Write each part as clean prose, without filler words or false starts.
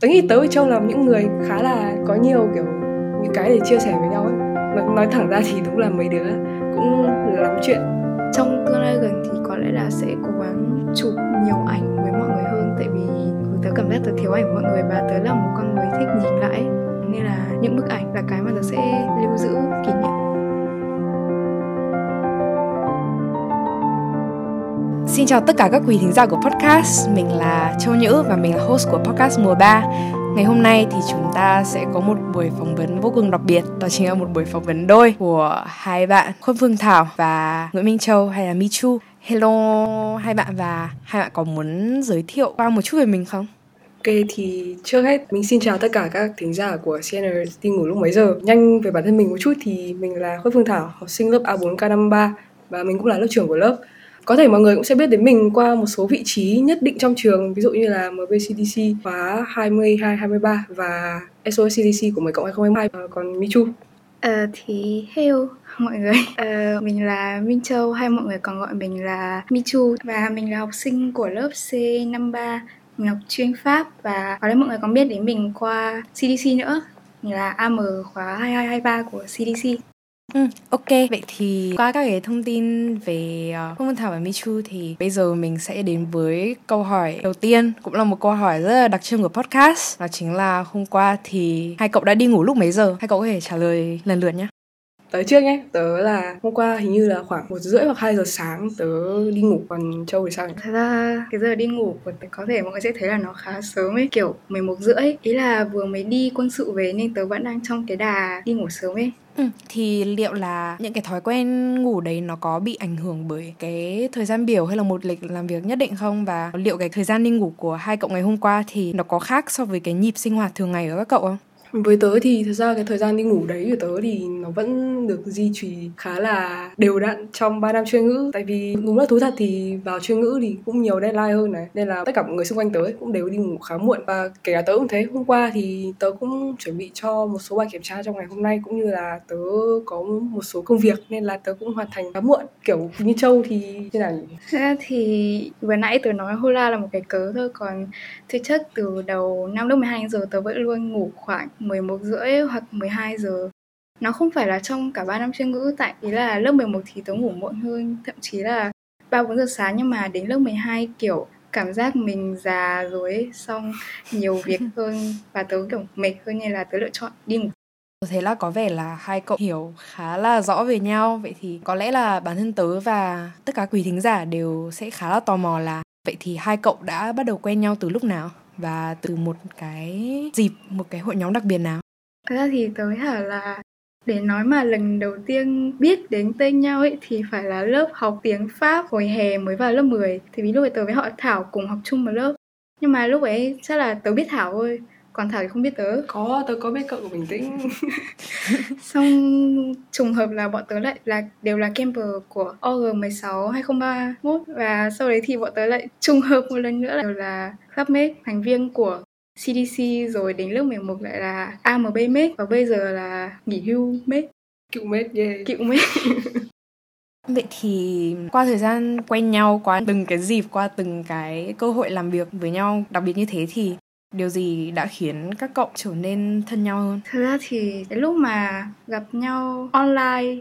Tớ nghĩ tớ với Châu là những người khá là có nhiều kiểu những cái để chia sẻ với nhau ấy. Nói thẳng ra thì đúng là mấy đứa cũng lắm chuyện. Trong tương lai gần thì có lẽ là sẽ cố gắng chụp nhiều ảnh với mọi người hơn. Tại vì tớ cảm giác tớ thiếu ảnh mọi người và tớ là một con người thích nhìn lại. Nên là những bức ảnh là cái mà tớ sẽ lưu giữ kỷ niệm. Xin chào tất cả các quý thính giả của podcast. Mình là Châu Nhữ và mình là host của podcast mùa 3. Ngày hôm nay thì chúng ta sẽ có một buổi phỏng vấn vô cùng đặc biệt. Đó chính là một buổi phỏng vấn đôi của hai bạn Khuất Phương Thảo và Nguyễn Minh Châu hay là Michu. Hello hai bạn, và hai bạn có muốn giới thiệu qua một chút về mình không? Ok, thì trước hết mình xin chào tất cả các thính giả của CNR Team ngủ lúc mấy giờ. Nhanh về bản thân mình một chút thì mình là Khuất Phương Thảo, học sinh lớp A4K53 và mình cũng là lớp trưởng của lớp. Có thể mọi người cũng sẽ biết đến mình qua một số vị trí nhất định trong trường, ví dụ như là MBCDC khóa 22-23 và SOCDC của 10/2022. Còn Michu? Thì hello mọi người, mình là Minh Châu hay mọi người còn gọi mình là Michu và mình là học sinh của lớp C53, mình học chuyên Pháp và có lẽ mọi người còn biết đến mình qua CDC nữa, mình là AM khóa 22-23 của CDC. Ok, vậy thì qua các cái thông tin về Khuất Phương Thảo và Michu thì bây giờ mình sẽ đến với câu hỏi đầu tiên, cũng là một câu hỏi rất là đặc trưng của podcast. Đó chính là hôm qua thì hai cậu đã đi ngủ lúc mấy giờ? Hai cậu có thể trả lời lần lượt nhé. Tớ trước nhé, tớ là hôm qua hình như là khoảng 1:30 hoặc 2 giờ sáng tớ đi ngủ, còn Châu thì sao nhỉ? Thật ra cái giờ đi ngủ của tớ có thể mọi người sẽ thấy là nó khá sớm ấy, kiểu 11:30, ý là vừa mới đi quân sự về nên tớ vẫn đang trong cái đà đi ngủ sớm ấy. Thì liệu là những cái thói quen ngủ đấy nó có bị ảnh hưởng bởi cái thời gian biểu hay là một lịch làm việc nhất định không? Và liệu cái thời gian đi ngủ của hai cậu ngày hôm qua thì nó có khác so với cái nhịp sinh hoạt thường ngày của các cậu không? Với tớ thì thật ra cái thời gian đi ngủ đấy của tớ thì nó vẫn được duy trì khá là đều đặn trong 3 năm chuyên ngữ. Tại vì đúng là thú thật thì vào chuyên ngữ thì cũng nhiều deadline hơn này, nên là tất cả mọi người xung quanh tớ cũng đều đi ngủ khá muộn. Và kể cả tớ cũng thế, hôm qua thì tớ cũng chuẩn bị cho một số bài kiểm tra trong ngày hôm nay, cũng như là tớ có một số công việc nên là tớ cũng hoàn thành khá muộn. Kiểu như Châu thì thế nào nhỉ? Thế ra thì vừa nãy tớ nói hola là một cái cớ thôi, còn thực chất từ đầu năm lúc 12 giờ tớ vẫn luôn ngủ khoảng 11:30 hoặc 12 giờ. Nó không phải là trong cả 3 năm chuyên ngữ, tại ý là lớp 11 thì tớ ngủ muộn hơn, thậm chí là 3-4 giờ sáng, nhưng mà đến lớp 12 kiểu cảm giác mình già rồi ấy, xong nhiều việc hơn và tớ kiểu mệt hơn nên là tớ lựa chọn đi ngủ. Thế là có vẻ là hai cậu hiểu khá là rõ về nhau. Vậy thì có lẽ là bản thân tớ và tất cả quý thính giả đều sẽ khá là tò mò là vậy thì hai cậu đã bắt đầu quen nhau từ lúc nào? Và từ một cái dịp, một cái hội nhóm đặc biệt nào? Thật ra thì tớ hả là để nói mà lần đầu tiên biết đến tên nhau ấy thì phải là lớp học tiếng Pháp hồi hè mới vào lớp 10. Thì vì lúc ấy tớ với họ Thảo cùng học chung một lớp, nhưng mà lúc ấy chắc là tớ biết Thảo thôi, còn Thảo thì không biết tớ. Tớ có biết cậu của bình tĩnh. Xong trùng hợp là bọn tớ lại là đều là camper của OG16-2021. Và sau đấy thì bọn tớ lại trùng hợp một lần nữa là đều là clubmate, thành viên của CDC. Rồi đến lớp 11 lại là AMB mate, và bây giờ là nghỉ hưu mate. Cựu mate, yeah. Cựu mate. Vậy thì qua thời gian quen nhau, qua từng cái dịp, qua từng cái cơ hội làm việc với nhau đặc biệt như thế thì điều gì đã khiến các cậu trở nên thân nhau hơn? Thật ra thì cái lúc mà gặp nhau online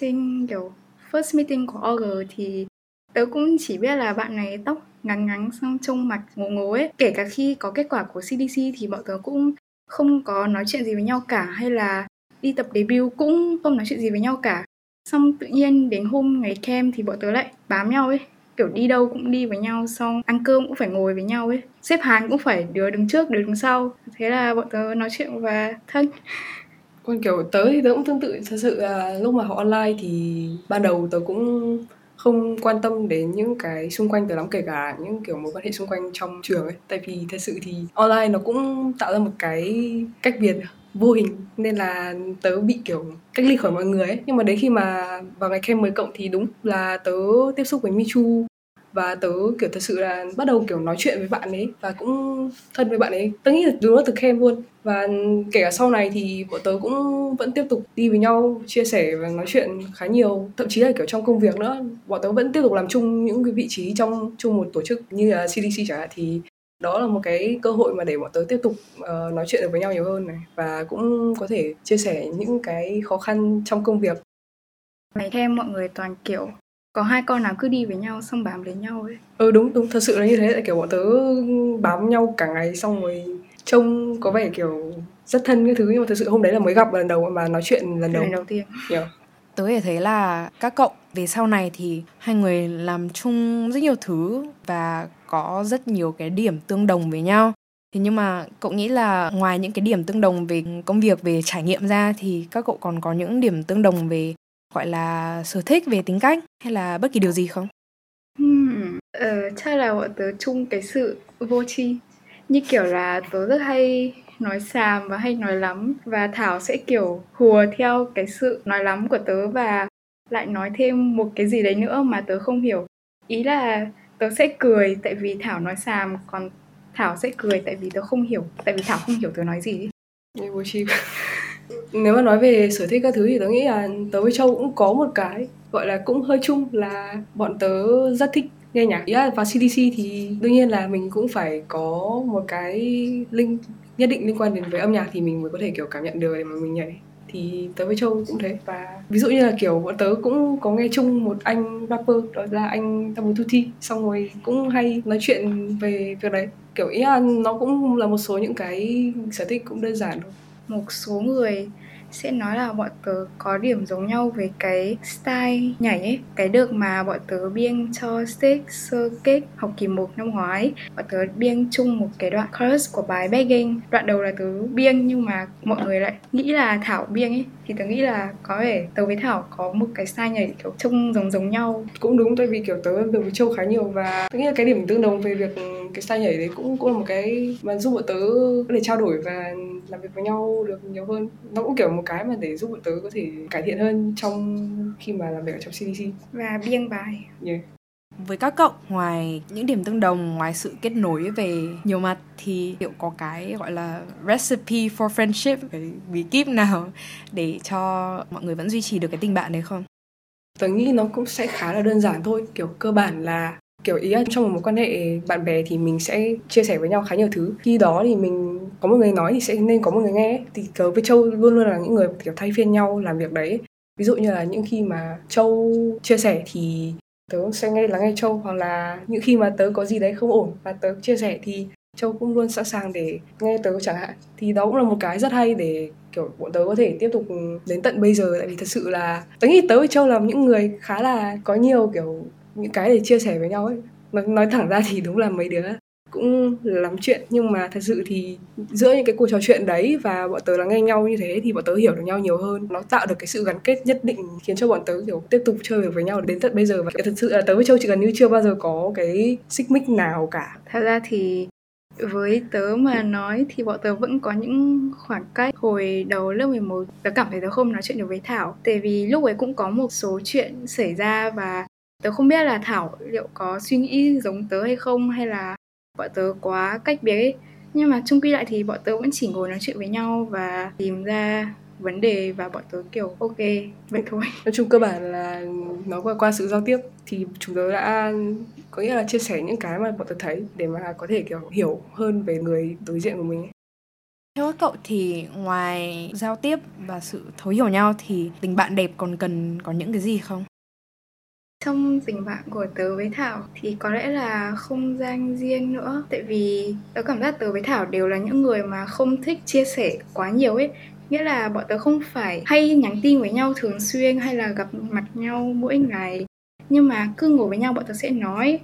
trên kiểu first meeting của OG thì tớ cũng chỉ biết là bạn này tóc ngắn ngắn xong trông mặt ngố ngố ấy. Kể cả khi có kết quả của CDC thì bọn tớ cũng không có nói chuyện gì với nhau cả, hay là đi tập debut cũng không nói chuyện gì với nhau cả. Xong tự nhiên đến hôm ngày camp thì bọn tớ lại bám nhau ấy, kiểu đi đâu cũng đi với nhau, xong ăn cơm cũng phải ngồi với nhau ấy, xếp hàng cũng phải đứa đứng trước đứa đứng sau. Thế là bọn tớ nói chuyện và thân. Còn kiểu tớ thì tớ cũng tương tự. Thật sự là lúc mà học online thì ban đầu tớ cũng không quan tâm đến những cái xung quanh tớ lắm, kể cả những kiểu mối quan hệ xung quanh trong trường ấy. Tại vì thật sự thì online nó cũng tạo ra một cái cách biệt vô hình nên là tớ bị kiểu cách ly khỏi mọi người ấy. Nhưng mà đến khi mà vào ngày camp 10+ thì đúng là tớ tiếp xúc với Michu và tớ kiểu thật sự là bắt đầu kiểu nói chuyện với bạn ấy và cũng thân với bạn ấy. Tớ nghĩ là đúng là từ camp luôn, và kể cả sau này thì bọn tớ cũng vẫn tiếp tục đi với nhau, chia sẻ và nói chuyện khá nhiều. Thậm chí là kiểu trong công việc nữa, bọn tớ vẫn tiếp tục làm chung những cái vị trí trong chung một tổ chức như là CDC chẳng hạn, thì Đó là một cái cơ hội mà để bọn tớ tiếp tục nói chuyện được với nhau nhiều hơn này, và cũng có thể chia sẻ những cái khó khăn trong công việc. Mày thêm mọi người toàn kiểu có hai con nào cứ đi với nhau xong bám lấy nhau ấy. Đúng, thật sự là như thế. Tại kiểu bọn tớ bám nhau cả ngày xong rồi trông có vẻ kiểu rất thân cái thứ, nhưng mà thật sự hôm đấy là mới gặp lần đầu mà nói chuyện lần đầu tiên. Yeah. Tớ có thể thấy là các cậu về sau này thì hai người làm chung rất nhiều thứ và có rất nhiều cái điểm tương đồng với nhau. Thế nhưng mà cậu nghĩ là ngoài những cái điểm tương đồng về công việc, về trải nghiệm ra thì các cậu còn có những điểm tương đồng về gọi là sở thích, về tính cách hay là bất kỳ điều gì không? Chắc là bọn tớ chung cái sự vô tri. Như kiểu là tớ rất hay nói xàm và hay nói lắm, và Thảo sẽ kiểu hùa theo cái sự nói lắm của tớ và lại nói thêm một cái gì đấy nữa mà tớ không hiểu. Ý là tớ sẽ cười tại vì Thảo nói xàm, còn Thảo sẽ cười tại vì tớ không hiểu, tại vì Thảo không hiểu tớ nói gì. Nếu mà nói về sở thích các thứ thì tớ nghĩ là tớ với Châu cũng có một cái gọi là cũng hơi chung là bọn tớ rất thích nghe nhạc. Ý là vào CDC thì đương nhiên là mình cũng phải có một cái link nhất định liên quan đến với âm nhạc thì mình mới có thể kiểu cảm nhận được để mà mình nhảy. Thì tớ với Châu cũng thế. Và ví dụ như là kiểu bọn tớ cũng có nghe chung một anh rapper, đó là anh W2T, xong rồi cũng hay nói chuyện về việc đấy. Kiểu ý là nó cũng là một số những cái sở thích cũng đơn giản thôi. Một số người sẽ nói là bọn tớ có điểm giống nhau về cái style nhảy ấy. Cái đợt mà bọn tớ biên cho Stage Circuit học kỳ 1 năm ngoái, bọn tớ biên chung một cái đoạn chorus của bài Beggin. Đoạn đầu là tớ biên nhưng mà mọi người lại nghĩ là Thảo biên ấy. Thì tớ nghĩ là có vẻ tớ với Thảo có một cái style nhảy kiểu trông giống nhau. Cũng đúng, tại vì kiểu tớ làm việc với Châu khá nhiều và tớ nghĩ là cái điểm tương đồng về việc cái style nhảy đấy cũng là một cái mà giúp bọn tớ để trao đổi và làm việc với nhau được nhiều hơn. Nó cũng kiểu một cái mà để giúp bọn tớ có thể cải thiện hơn trong khi mà làm việc ở trong CDC và biên bài. Yeah. Với các cậu, ngoài những điểm tương đồng, ngoài sự kết nối về nhiều mặt thì liệu có cái gọi là recipe for friendship, cái bí kíp nào để cho mọi người vẫn duy trì được cái tình bạn đấy không? Tớ nghĩ nó cũng sẽ khá là đơn giản thôi, kiểu cơ bản là kiểu ý là trong một mối quan hệ bạn bè thì mình sẽ chia sẻ với nhau khá nhiều thứ. Khi đó thì mình có một người nói thì sẽ nên có một người nghe. Thì tớ với Châu luôn luôn là những người kiểu thay phiên nhau làm việc đấy. Ví dụ như là những khi mà Châu chia sẻ thì tớ sẽ nghe Châu, hoặc là những khi mà tớ có gì đấy không ổn và tớ chia sẻ thì Châu cũng luôn sẵn sàng để nghe tớ chẳng hạn. Thì đó cũng là một cái rất hay để kiểu bọn tớ có thể tiếp tục đến tận bây giờ. Tại vì thật sự là tớ nghĩ tớ với Châu là những người khá là có nhiều kiểu những cái để chia sẻ với nhau ấy. Nói thẳng ra thì đúng là mấy đứa cũng lắm chuyện, nhưng mà thật sự thì giữa những cái cuộc trò chuyện đấy và bọn tớ lắng nghe nhau như thế thì bọn tớ hiểu được nhau nhiều hơn. Nó tạo được cái sự gắn kết nhất định khiến cho bọn tớ kiểu tiếp tục chơi với nhau đến tận bây giờ. Và thật sự là tớ với Châu gần như chưa bao giờ có cái xích mích nào cả. Thật ra thì với tớ mà nói thì bọn tớ vẫn có những khoảng cách. Hồi đầu lớp 11 tớ cảm thấy tớ không nói chuyện được với Thảo, tại vì lúc ấy cũng có một số chuyện xảy ra và tớ không biết là Thảo liệu có suy nghĩ giống tớ hay không, hay là bọn tớ quá cách biệt ấy. Nhưng mà chung quy lại thì bọn tớ vẫn chỉ ngồi nói chuyện với nhau và tìm ra vấn đề, và bọn tớ kiểu ok, vậy thôi. Nói chung cơ bản là nó qua sự giao tiếp thì chúng tớ đã có nghĩa là chia sẻ những cái mà bọn tớ thấy để mà có thể kiểu hiểu hơn về người đối diện của mình ấy. Theo các cậu thì ngoài giao tiếp và sự thấu hiểu nhau thì tình bạn đẹp còn cần có những cái gì không? Trong tình bạn của tớ với Thảo thì có lẽ là không gian riêng nữa. Tại vì tớ cảm giác tớ với Thảo đều là những người mà không thích chia sẻ quá nhiều ấy. Nghĩa là bọn tớ không phải hay nhắn tin với nhau thường xuyên hay là gặp mặt nhau mỗi ngày, nhưng mà cứ ngồi với nhau bọn tớ sẽ nói.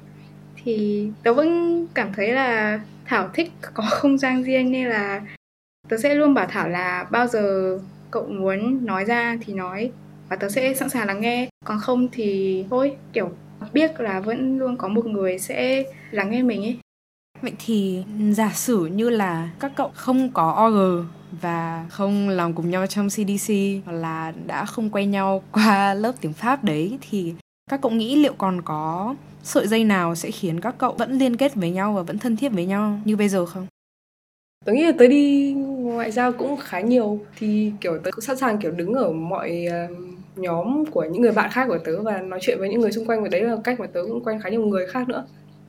Thì tớ vẫn cảm thấy là Thảo thích có không gian riêng, nên là tớ sẽ luôn bảo Thảo là bao giờ cậu muốn nói ra thì nói, và tớ sẽ sẵn sàng lắng nghe. Còn không thì thôi, kiểu biết là vẫn luôn có một người sẽ lắng nghe mình ấy. Vậy thì giả sử như là các cậu không có OG và không làm cùng nhau trong CDC, hoặc là đã không quen nhau qua lớp tiếng Pháp đấy, thì các cậu nghĩ liệu còn có sợi dây nào sẽ khiến các cậu vẫn liên kết với nhau và vẫn thân thiết với nhau như bây giờ không? Tớ nghĩ là tớ đi ngoại giao cũng khá nhiều, thì kiểu tớ cũng sẵn sàng kiểu đứng ở mọi nhóm của những người bạn khác của tớ và nói chuyện với những người xung quanh. Và đấy là cách mà tớ cũng quen khá nhiều người khác nữa.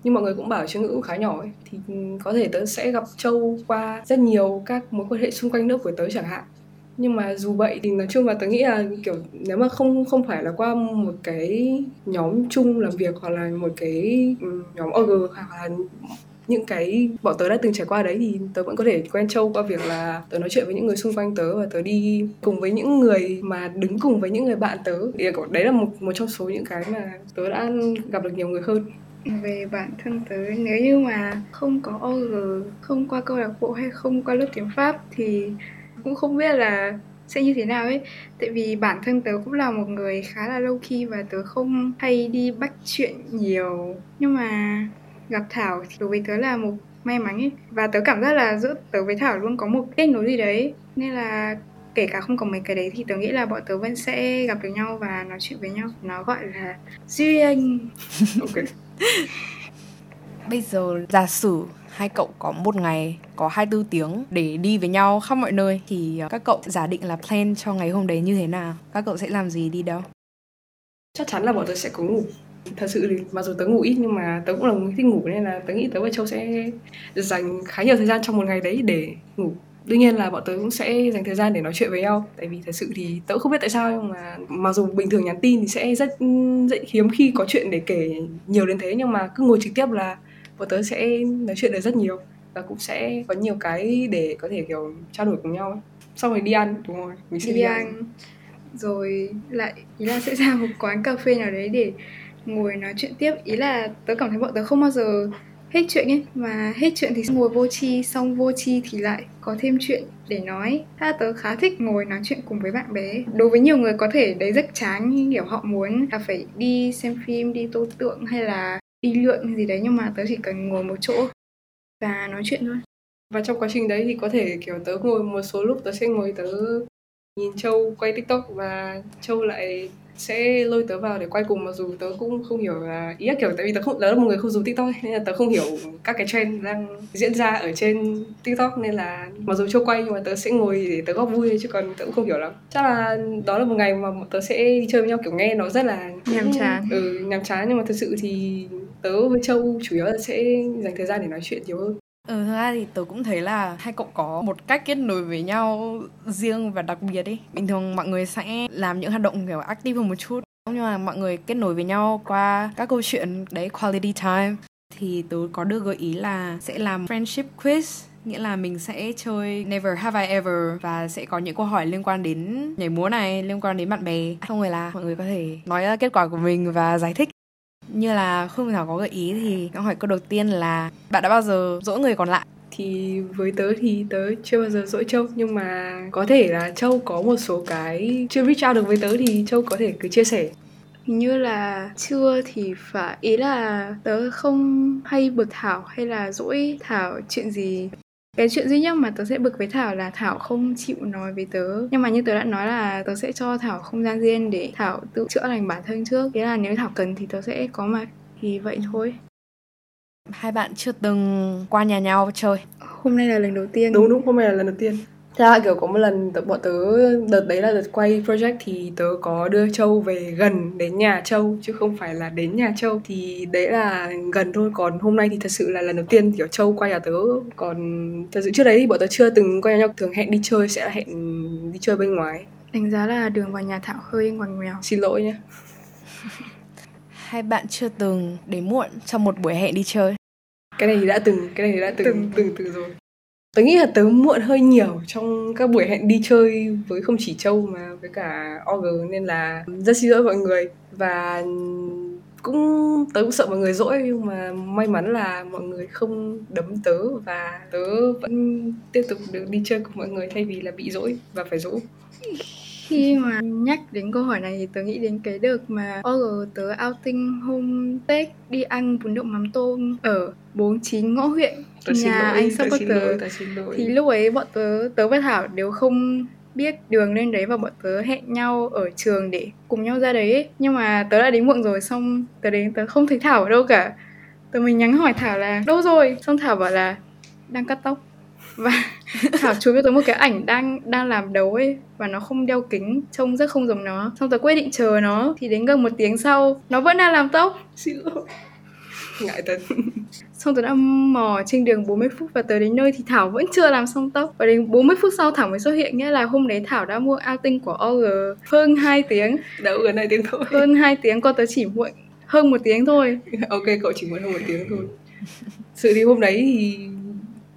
nhưng mọi người cũng bảo Chuyên Ngữ cũng khá nhỏ ấy, thì có thể tớ sẽ gặp Châu qua rất nhiều các mối quan hệ xung quanh lớp của tớ chẳng hạn. Nhưng mà dù vậy thì nói chung là tớ nghĩ là kiểu nếu mà không phải là qua một cái nhóm chung làm việc hoặc là một cái nhóm OG hoặc là những cái bọn tớ đã từng trải qua đấy, thì tớ vẫn có thể quen Châu qua việc là tớ nói chuyện với những người xung quanh tớ và tớ đi cùng với những người mà đứng cùng với những người bạn tớ. Đấy là một trong số những cái mà tớ đã gặp được nhiều người hơn. Về bản thân tớ, nếu như mà không có OG, không qua câu lạc bộ hay không qua lớp tiếng Pháp thì cũng không biết là sẽ như thế nào ấy. Tại vì bản thân tớ cũng là một người khá là low key và tớ không hay đi bắt chuyện nhiều. Nhưng mà gặp Thảo thì đối với tớ là một may mắn ấy. Và tớ cảm giác là giữa tớ với Thảo luôn có một kết nối gì đấy. Nên là kể cả không có mấy cái đấy thì tớ nghĩ là bọn tớ vẫn sẽ gặp được nhau và nói chuyện với nhau. Nó gọi là duyên. Okay. Bây giờ giả sử hai cậu có một ngày có 24 tiếng để đi với nhau khắp mọi nơi thì các cậu giả định là plan cho ngày hôm đấy như thế nào? Các cậu sẽ làm gì, đi đâu? Chắc chắn là bọn tớ sẽ có ngủ. Thật sự thì mặc dù tớ ngủ ít nhưng mà tớ cũng là người thích ngủ, nên là tớ nghĩ tớ và Châu sẽ dành khá nhiều thời gian trong một ngày đấy để ngủ. Đương nhiên là bọn tớ cũng sẽ dành thời gian để nói chuyện với nhau. Tại vì thật sự thì tớ không biết tại sao nhưng mà mặc dù bình thường nhắn tin thì sẽ rất hiếm khi có chuyện để kể nhiều đến thế, nhưng mà cứ ngồi trực tiếp là bọn tớ sẽ nói chuyện được rất nhiều và cũng sẽ có nhiều cái để có thể kiểu trao đổi cùng nhau ấy. Xong rồi đi ăn, đúng rồi, mình sẽ đi ăn. Rồi lại ý là sẽ ra một quán cà phê nào đấy để ngồi nói chuyện tiếp. Ý là tớ cảm thấy bọn tớ không bao giờ hết chuyện ấy, mà hết chuyện thì ngồi vô tri, xong vô tri thì lại có thêm chuyện để nói. Tớ khá thích ngồi nói chuyện cùng với bạn bè. Đối với nhiều người có thể đấy rất chán, như kiểu họ muốn là phải đi xem phim, đi tô tượng hay là đi lượn gì đấy, nhưng mà tớ chỉ cần ngồi một chỗ và nói chuyện thôi. Và trong quá trình đấy thì có thể kiểu tớ ngồi một số lúc tớ sẽ ngồi tớ nhìn Châu quay TikTok và Châu lại sẽ lôi tớ vào để quay cùng, mặc dù tớ cũng không hiểu là ý là kiểu tại vì tớ là một người không dùng TikTok nên là tớ không hiểu các cái trend đang diễn ra ở trên TikTok, nên là mặc dù Châu quay nhưng mà tớ sẽ ngồi để tớ góp vui chứ còn tớ cũng không hiểu lắm. Chắc là đó là một ngày mà tớ sẽ đi chơi với nhau, kiểu nghe nó rất là nhàm chán nhưng mà thật sự thì tớ với Châu chủ yếu là sẽ dành thời gian để nói chuyện nhiều hơn. Thực ra thì tớ cũng thấy là hai cậu có một cách kết nối với nhau riêng và đặc biệt ấy. Bình thường mọi người sẽ làm những hoạt động kiểu active hơn một chút, nhưng mà mọi người kết nối với nhau qua các câu chuyện đấy, quality time. Thì tớ có được gợi ý là sẽ làm friendship quiz, nghĩa là mình sẽ chơi Never Have I Ever và sẽ có những câu hỏi liên quan đến nhảy múa này, liên quan đến bạn bè. Xong rồi là mọi người có thể nói ra kết quả của mình và giải thích. Như là Khuất Phương Thảo có gợi ý thì câu hỏi câu đầu tiên là bạn đã bao giờ dỗi người còn lại? Thì với tớ thì tớ chưa bao giờ dỗi Châu, nhưng mà có thể là Châu có một số cái chưa reach out được với tớ thì Châu có thể cứ chia sẻ. Hình như là chưa thì phải, ý là tớ không hay bực Thảo hay là dỗi Thảo chuyện gì. Cái chuyện duy nhất mà tớ sẽ bực với Thảo là Thảo không chịu nói với tớ. Nhưng mà như tớ đã nói là tớ sẽ cho Thảo không gian riêng để Thảo tự chữa lành bản thân trước. Thế là nếu Thảo cần thì tớ sẽ có mặt. Thì vậy thôi. Hai bạn chưa từng qua nhà nhau chơi? Hôm nay là lần đầu tiên. Đúng, hôm nay là lần đầu tiên. Thế là kiểu có một lần bọn tớ, đợt đấy là đợt quay project thì tớ có đưa Châu về gần đến nhà Châu chứ không phải là đến nhà Châu. Thì đấy là gần thôi, còn hôm nay thì thật sự là lần đầu tiên kiểu Châu qua nhà tớ. Còn thật sự trước đấy thì bọn tớ chưa từng qua nhà nhau, thường hẹn đi chơi sẽ là hẹn đi chơi bên ngoài. Đánh giá là đường vào nhà Thảo hơi ngoằn ngoèo. Xin lỗi nhé. Hai bạn chưa từng đến muộn trong một buổi hẹn đi chơi? Cái này thì đã từng rồi. Tớ nghĩ là tớ muộn hơi nhiều trong các buổi hẹn đi chơi với không chỉ Châu mà với cả OG, nên là rất xin lỗi mọi người. Và tớ cũng sợ mọi người dỗi, nhưng mà may mắn là mọi người không đấm tớ và tớ vẫn tiếp tục được đi chơi cùng mọi người thay vì là bị dỗi và phải dỗ. Khi mà nhắc đến câu hỏi này thì tớ nghĩ đến cái đợt mà OG tớ outing hôm Tết đi ăn bún đậu mắm tôm ở 49 Ngõ Huyện, nhà anh supporter. Thì lúc ấy bọn tớ và Thảo đều không biết đường lên đấy và bọn tớ hẹn nhau ở trường để cùng nhau ra đấy ấy. Nhưng mà tớ đã đến muộn rồi, xong tớ đến tớ không thấy Thảo ở đâu cả. Tớ mới nhắn hỏi Thảo là đâu rồi, xong Thảo bảo là đang cắt tóc. Và Thảo chụp cho tớ một cái ảnh đang làm đấu ấy, và nó không đeo kính, trông rất không giống nó. Xong tớ quyết định chờ nó, thì đến gần một tiếng sau nó vẫn đang làm tóc. Xin lỗi. Ngại thật. Xong tớ đã mò trên đường 40 phút và tới đến nơi thì Thảo vẫn chưa làm xong tóc. Và đến 40 phút sau Thảo mới xuất hiện. Nghĩa là hôm đấy Thảo đã mua outing của OG hơn 2 tiếng. Đâu gần 2 tiếng thôi. Hơn 2 tiếng, còn tớ chỉ muộn hơn 1 tiếng thôi. Ok, cậu chỉ muộn hơn 1 tiếng thôi. Sự thì hôm đấy thì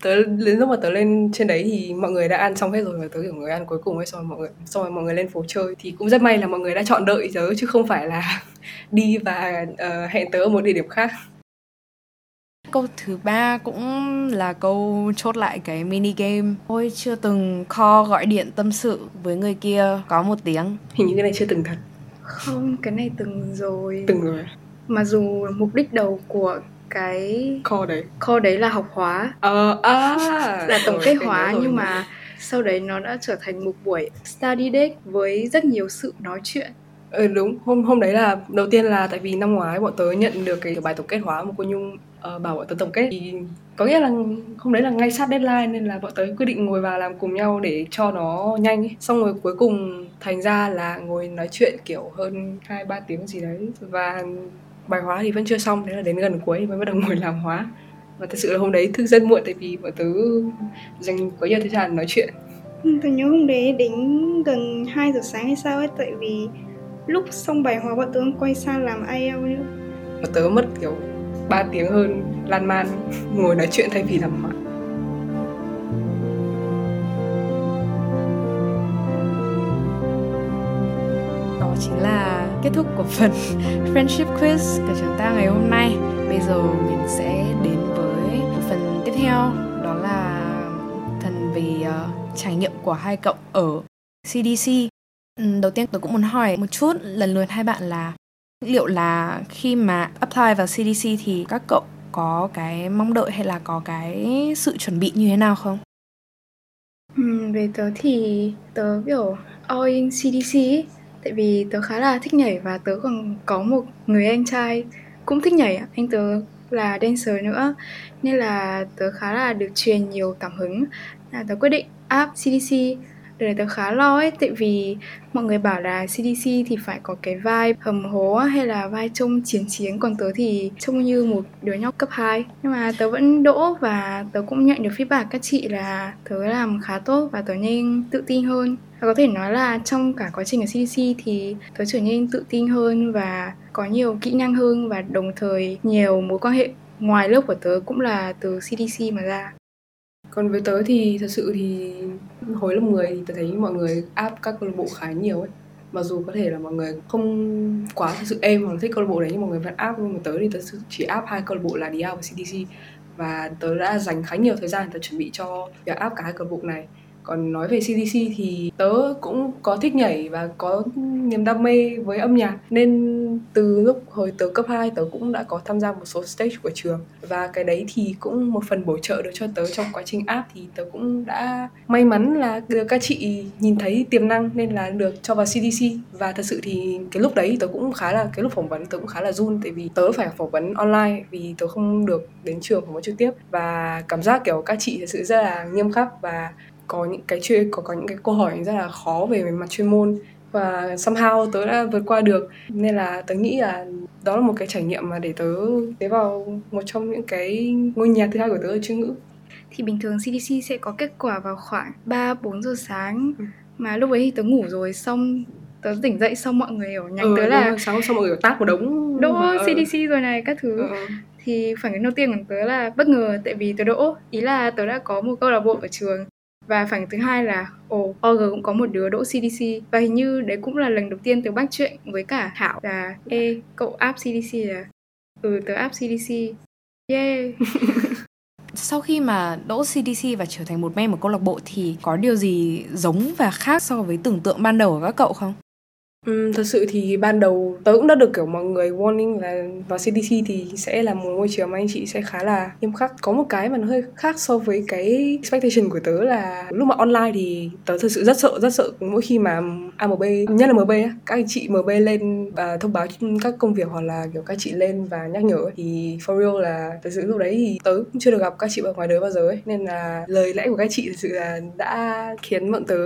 đến lúc mà tớ lên trên đấy thì mọi người đã ăn xong hết rồi, và tớ kiểu người ăn cuối cùng ấy, xong rồi mọi người lên phố chơi. Thì cũng rất may là mọi người đã chọn đợi tớ chứ không phải là đi và hẹn tớ ở một địa điểm khác. Câu thứ 3 cũng là câu chốt lại cái mini game. Tôi chưa từng call gọi điện tâm sự với người kia có 1 tiếng. Hình như cái này chưa từng thật. Không, cái này từng rồi. Từng rồi. Mà dù mục đích đầu của cái call đấy là học hóa, là tổng kết hóa, nhưng mà sau đấy nó đã trở thành một buổi study date với rất nhiều sự nói chuyện. Đúng, hôm đấy là đầu tiên là tại vì năm ngoái bọn tớ nhận được cái bài tổng kết hóa mà cô Nhung bảo bọn tớ tổng kết, thì có nghĩa là hôm đấy là ngay sát deadline nên là bọn tớ quyết định ngồi vào làm cùng nhau để cho nó nhanh ấy. Xong rồi cuối cùng thành ra là ngồi nói chuyện kiểu hơn 2-3 tiếng gì đấy, và bài hóa thì vẫn chưa xong, thế là đến gần cuối mới bắt đầu ngồi làm hóa. Và thật sự là hôm đấy thức rất muộn tại vì bọn tớ dành quá nhiều thời gian nói chuyện. Tôi nhớ hôm đấy đến gần 2 giờ sáng hay sao ấy, tại vì lúc xong bài hóa bọn tớ quay sang làm IELTS nữa. Bọn tớ mất kiểu 3 tiếng hơn lan man ngồi nói chuyện thay vì làm hóa. Đó chính là kết thúc của phần Friendship Quiz của chúng ta ngày hôm nay. Bây giờ mình sẽ đến với phần tiếp theo, đó là phần về trải nghiệm của hai cậu ở CDC. Đầu tiên tôi cũng muốn hỏi một chút lần lượt hai bạn là liệu là khi mà apply vào CDC thì các cậu có cái mong đợi hay là có cái sự chuẩn bị như thế nào không? Về tớ thì tớ kiểu all in CDC ấy. Tại vì tớ khá là thích nhảy và tớ còn có một người anh trai cũng thích nhảy, anh tớ là dancer nữa. Nên là tớ khá là được truyền nhiều cảm hứng. Tớ quyết định app CDC. Đời này tớ khá lo ấy, tại vì mọi người bảo là CDC thì phải có cái vai hầm hố hay là vai trông chiến, còn tớ thì trông như một đứa nhóc cấp 2. Nhưng mà tớ vẫn đỗ và tớ cũng nhận được feedback các chị là tớ làm khá tốt và tớ nên tự tin hơn. Và có thể nói là trong cả quá trình ở CDC thì tớ trở nên tự tin hơn và có nhiều kỹ năng hơn, và đồng thời nhiều mối quan hệ ngoài lớp của tớ cũng là từ CDC mà ra. Còn với tớ thì thật sự thì hồi lớp 10 thì tớ thấy mọi người áp các câu lạc bộ khá nhiều ấy. Mặc dù có thể là mọi người không quá thực sự êm hoặc là thích câu lạc bộ đấy nhưng mọi người vẫn áp. Nhưng mà tớ thì tớ chỉ áp 2 câu lạc bộ là DL và CDC. Và tớ đã dành khá nhiều thời gian tớ chuẩn bị cho việc áp cả hai câu lạc bộ này. Còn nói về CDC thì tớ cũng có thích nhảy và có niềm đam mê với âm nhạc. Nên từ lúc hồi tớ cấp 2 tớ cũng đã có tham gia một số stage của trường. Và cái đấy thì cũng một phần bổ trợ được cho tớ trong quá trình app, thì tớ cũng đã may mắn là được các chị nhìn thấy tiềm năng nên là được cho vào CDC. Và thật sự thì cái lúc đấy tớ cũng khá là, cái lúc phỏng vấn tớ cũng khá là run. Tại vì tớ phải phỏng vấn online vì tớ không được đến trường phỏng vấn trực tiếp. Và cảm giác kiểu các chị thật sự rất là nghiêm khắc và có những cái câu hỏi rất là khó về mặt chuyên môn, và somehow tớ đã vượt qua được. Nên là tớ nghĩ là đó là một cái trải nghiệm mà để tớ tế vào một trong những cái ngôi nhà thứ hai của tớ ở chuyên ngữ. Thì bình thường CDC sẽ có kết quả vào khoảng 3-4 giờ sáng, mà lúc ấy thì tớ ngủ rồi, xong tớ tỉnh dậy xong mọi người ở nhắn tớ là sáng hôm sau mọi người tát một đống đỗ CDC rồi này các thứ. Thì phản ứng đầu tiên của tớ là bất ngờ tại vì tớ đỗ, ý là tớ đã có một câu lạc bộ ở trường. Và phản thứ hai là OG cũng có một đứa đỗ CDC. Và hình như đấy cũng là lần đầu tiên tớ bắt chuyện với cả Thảo là cậu app CDC à? Tớ app CDC. Yeah. Sau khi mà đỗ CDC và trở thành một member câu lạc bộ thì có điều gì giống và khác so với tưởng tượng ban đầu của các cậu không? Thật sự thì ban đầu tớ cũng đã được kiểu mọi người warning là vào CDC thì sẽ là một môi trường mà anh chị sẽ khá là nghiêm khắc. Có một cái mà nó hơi khác so với cái expectation của tớ là lúc mà online thì tớ thật sự rất sợ mỗi khi mà MB, nhất là MB á, các anh chị MB lên và thông báo các công việc hoặc là kiểu các chị lên và nhắc nhở ấy. Thì for real là thật sự lúc đấy thì tớ cũng chưa được gặp các chị ở ngoài đời bao giờ ấy, nên là lời lẽ của các chị thật sự là đã khiến bọn tớ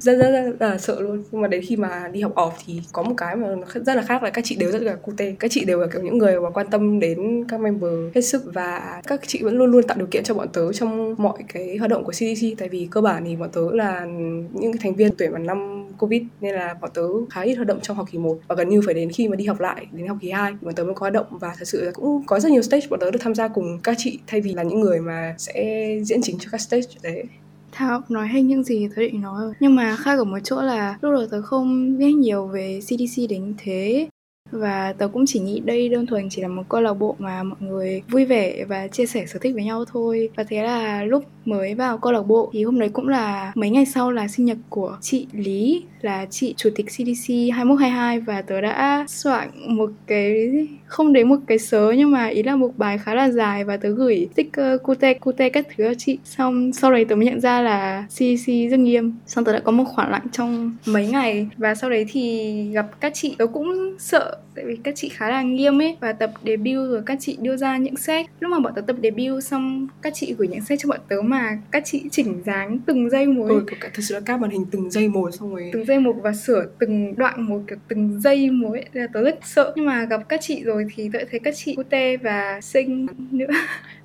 rất là sợ luôn. Nhưng mà đến khi mà đi học off học thì có một cái mà nó rất là khác là các chị đều rất là cute. Các chị đều là kiểu những người mà quan tâm đến các member hết sức, và các chị vẫn luôn luôn tạo điều kiện cho bọn tớ trong mọi cái hoạt động của CDC. Tại vì cơ bản thì bọn tớ là những cái thành viên tuyển vào năm Covid nên là bọn tớ khá ít hoạt động trong học kỳ 1, và gần như phải đến khi mà đi học lại đến học kỳ 2 bọn tớ mới có hoạt động. Và thật sự là cũng có rất nhiều stage bọn tớ được tham gia cùng các chị thay vì là những người mà sẽ diễn chính cho các stage đấy. Thảo nói hay những gì tớ định nói rồi. Nhưng mà khác ở một chỗ là lúc đầu tớ không biết nhiều về CDC đến thế, và tớ cũng chỉ nghĩ đây đơn thuần chỉ là một câu lạc bộ mà mọi người vui vẻ và chia sẻ sở thích với nhau thôi. Và thế là lúc mới vào câu lạc bộ thì hôm đấy cũng là mấy ngày sau là sinh nhật của chị Lý, là chị chủ tịch CDC 21-22, và tớ đã soạn một cái, không đến một cái sớ nhưng mà ý là một bài khá là dài, và tớ gửi sticker cute các thứ cho chị. Xong sau đấy tớ mới nhận ra là CDC rất nghiêm. Xong tớ đã có một khoảng lặng trong mấy ngày, và sau đấy thì gặp các chị tớ cũng sợ, tại vì các chị khá là nghiêm ấy. Và tập debut rồi các chị đưa ra những sách. Lúc mà bọn tớ tập debut xong các chị gửi những sách cho bọn tớ mà các chị chỉnh dáng từng giây một. Thật sự là các màn hình từng giây một, xong rồi từng giây một và sửa từng đoạn một, kiểu từng giây một ấy. Là tớ rất sợ. Nhưng mà gặp các chị rồi thì tớ thấy các chị cute và xinh nữa.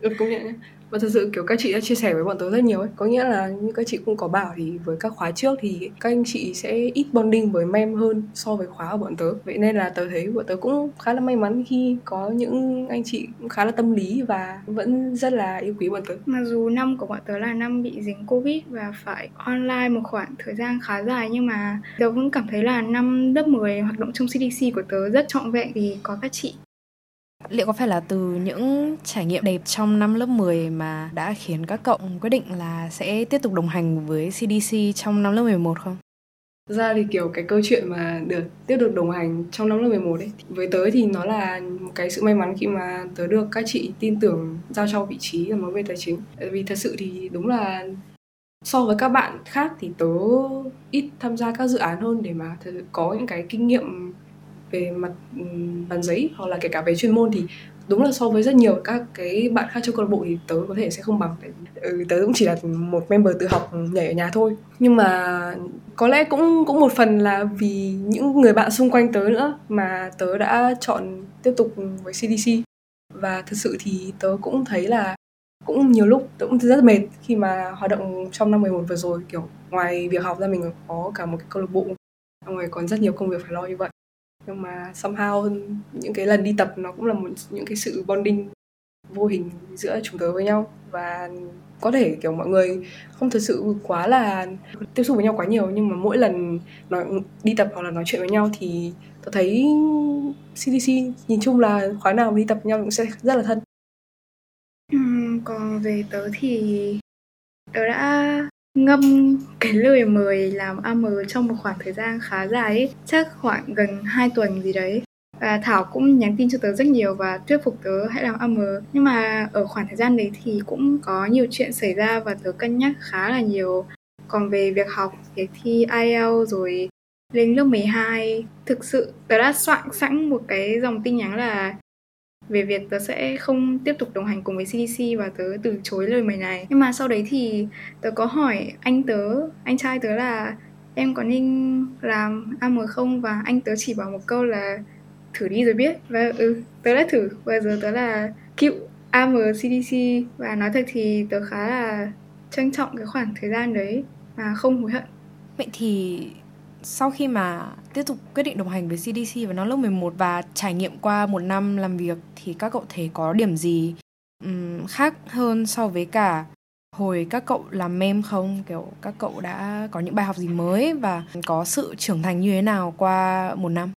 Được công nhận nhá. Và thật sự kiểu các chị đã chia sẻ với bọn tớ rất nhiều ấy. Có nghĩa là như các chị cũng có bảo thì với các khóa trước thì các anh chị sẽ ít bonding với mem hơn so với khóa của bọn tớ. Vậy nên là tớ thấy bọn tớ cũng khá là may mắn khi có những anh chị cũng khá là tâm lý và vẫn rất là yêu quý bọn tớ. Mặc dù năm của bọn tớ là năm bị dính Covid và phải online một khoảng thời gian khá dài, nhưng mà tớ vẫn cảm thấy là năm lớp 10 hoạt động trong CDC của tớ rất trọn vẹn vì có các chị. Liệu có phải là từ những trải nghiệm đẹp trong năm lớp 10 mà đã khiến các cậu quyết định là sẽ tiếp tục đồng hành với CDC trong năm lớp 11 không? Thật ra thì kiểu cái câu chuyện mà được tiếp tục đồng hành trong năm lớp 11 ấy, với tớ thì nó là một cái sự may mắn khi mà tớ được các chị tin tưởng giao cho vị trí là một bên tài chính. Tại vì thật sự thì đúng là so với các bạn khác thì tớ ít tham gia các dự án hơn để mà có những cái kinh nghiệm về mặt bàn giấy hoặc là kể cả về chuyên môn, thì đúng là so với rất nhiều các cái bạn khác trong câu lạc bộ thì tớ có thể sẽ không bằng. Tớ cũng chỉ là một member tự học nhảy ở nhà thôi. Nhưng mà có lẽ cũng một phần là vì những người bạn xung quanh tớ nữa mà tớ đã chọn tiếp tục với CDC. Và thật sự thì tớ cũng thấy là cũng nhiều lúc tớ cũng rất mệt khi mà hoạt động trong năm 11 vừa rồi. Kiểu ngoài việc học ra mình có cả một cái câu lạc bộ, ngoài còn rất nhiều công việc phải lo như vậy. Nhưng mà somehow những cái lần đi tập nó cũng là những cái sự bonding vô hình giữa chúng tớ với nhau. Và có thể kiểu mọi người không thật sự quá là tiếp xúc với nhau quá nhiều, nhưng mà mỗi lần đi tập hoặc là nói chuyện với nhau thì tớ thấy CDC nhìn chung là khóa nào đi tập với nhau cũng sẽ rất là thân. Còn về tớ thì tớ đã ngâm cái lời mời làm AM trong một khoảng thời gian khá dài ấy, chắc khoảng gần 2 tuần gì đấy. Và Thảo cũng nhắn tin cho tớ rất nhiều và thuyết phục tớ hãy làm AM. Nhưng mà ở khoảng thời gian đấy thì cũng có nhiều chuyện xảy ra và tớ cân nhắc khá là nhiều. Còn về việc học, việc thi IELTS rồi lên lớp 12, thực sự tớ đã soạn sẵn một cái dòng tin nhắn là về việc tớ sẽ không tiếp tục đồng hành cùng với CDC và tớ từ chối lời mời này. Nhưng mà sau đấy thì tớ có hỏi anh trai tớ là em có nên làm AM không, và anh tớ chỉ bảo một câu là thử đi rồi biết. Và tớ đã thử và giờ tớ là cựu AM CDC. Và nói thật thì tớ khá là trân trọng cái khoảng thời gian đấy mà không hối hận. Vậy thì sau khi mà tiếp tục quyết định đồng hành với CDC vào năm lớp 11 và trải nghiệm qua một năm làm việc thì các cậu thấy có điểm gì khác hơn so với cả hồi các cậu làm mem không? Kiểu các cậu đã có những bài học gì mới và có sự trưởng thành như thế nào qua một năm?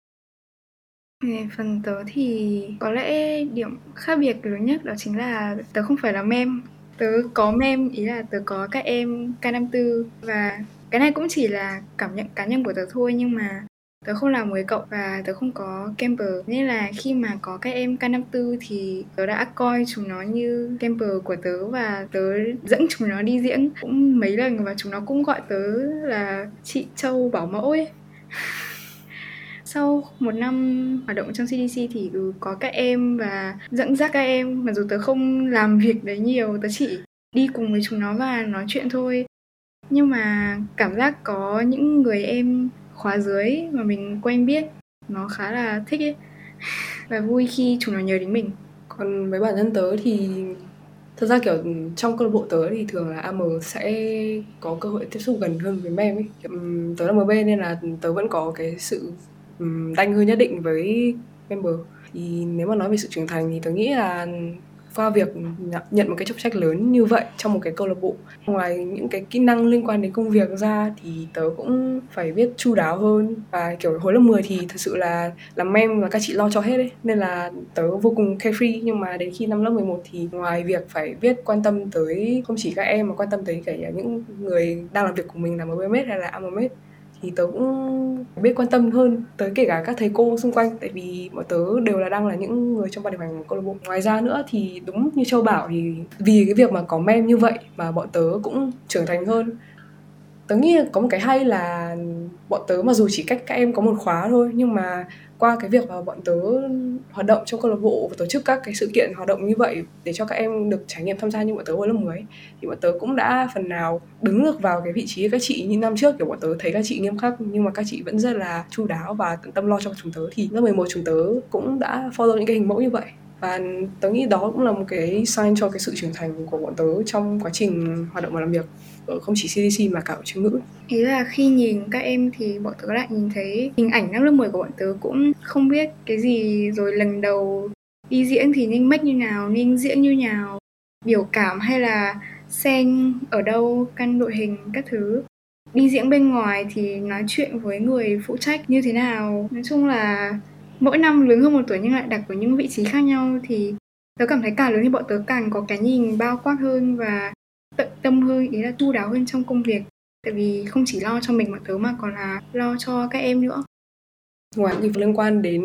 Về phần tớ thì có lẽ điểm khác biệt lớn nhất đó chính là tớ không phải là mem. Tớ có mem, ý là tớ có các em K54 và cái này cũng chỉ là cảm nhận cá nhân của tớ thôi, nhưng mà tớ không làm với cậu và tớ không có camper. Nên là khi mà có các em K54 thì tớ đã coi chúng nó như camper của tớ và tớ dẫn chúng nó đi diễn cũng mấy lần và chúng nó cũng gọi tớ là chị Châu bảo mẫu ấy. Sau một năm hoạt động trong CDC thì có các em và dẫn dắt các em. Mặc dù tớ không làm việc đấy nhiều, tớ chỉ đi cùng với chúng nó và nói chuyện thôi. Nhưng mà cảm giác có những người em khóa dưới mà mình quen biết, nó khá là thích ấy. Và vui khi chúng nó nhớ đến mình. Còn với bản thân tớ thì thật ra kiểu trong câu lạc bộ tớ thì thường là AM sẽ có cơ hội tiếp xúc gần hơn với mem ấy. Tớ là MB nên là tớ vẫn có cái sự đanh hơi nhất định với member. Thì nếu mà nói về sự trưởng thành thì tớ nghĩ là qua việc nhận một cái trọng trách lớn như vậy trong một cái câu lạc bộ, ngoài những cái kỹ năng liên quan đến công việc ra thì tớ cũng phải biết chu đáo hơn. Và kiểu hồi lớp 10 thì thật sự là làm mem và các chị lo cho hết ấy, nên là tớ vô cùng carefree. Nhưng mà đến khi năm lớp 11 thì ngoài việc phải biết quan tâm tới không chỉ các em mà quan tâm tới cả những người đang làm việc của mình là MBMS hay là AMMS, thì tớ cũng biết quan tâm hơn tới kể cả các thầy cô xung quanh, tại vì bọn tớ đều là đang là những người trong ban điều hành của câu lạc bộ. Ngoài ra nữa thì đúng như Châu bảo, thì vì cái việc mà có mem như vậy mà bọn tớ cũng trưởng thành hơn. Tớ nghĩ là có một cái hay là bọn tớ mặc dù chỉ cách các em có một khóa thôi, nhưng mà qua cái việc mà bọn tớ hoạt động trong câu lạc bộ và tổ chức các cái sự kiện hoạt động như vậy để cho các em được trải nghiệm tham gia như bọn tớ hồi lớp 10, thì bọn tớ cũng đã phần nào đứng được vào cái vị trí các chị. Như năm trước kiểu bọn tớ thấy các chị nghiêm khắc nhưng mà các chị vẫn rất là chu đáo và tận tâm lo cho chúng tớ, thì lớp 11 chúng tớ cũng đã follow những cái hình mẫu như vậy. Và tớ nghĩ đó cũng là một cái sign cho cái sự trưởng thành của bọn tớ trong quá trình hoạt động và làm việc ở không chỉ CDC mà cả ở Chuyên Ngữ. Thế là khi nhìn các em thì bọn tớ lại nhìn thấy hình ảnh năm lớp 10 của bọn tớ cũng không biết cái gì, rồi lần đầu đi diễn thì nên make như nào, nên diễn như nào, biểu cảm hay là sen ở đâu, căn đội hình các thứ. Đi diễn bên ngoài thì nói chuyện với người phụ trách như thế nào. Nói chung là mỗi năm lớn hơn một tuổi nhưng lại đặt ở những vị trí khác nhau, thì tớ cảm thấy càng lớn thì bọn tớ càng có cái nhìn bao quát hơn và tận tâm hơn, ý là chu đáo hơn trong công việc. Tại vì không chỉ lo cho mình bọn tớ mà còn là lo cho các em nữa. Ngoài những liên quan đến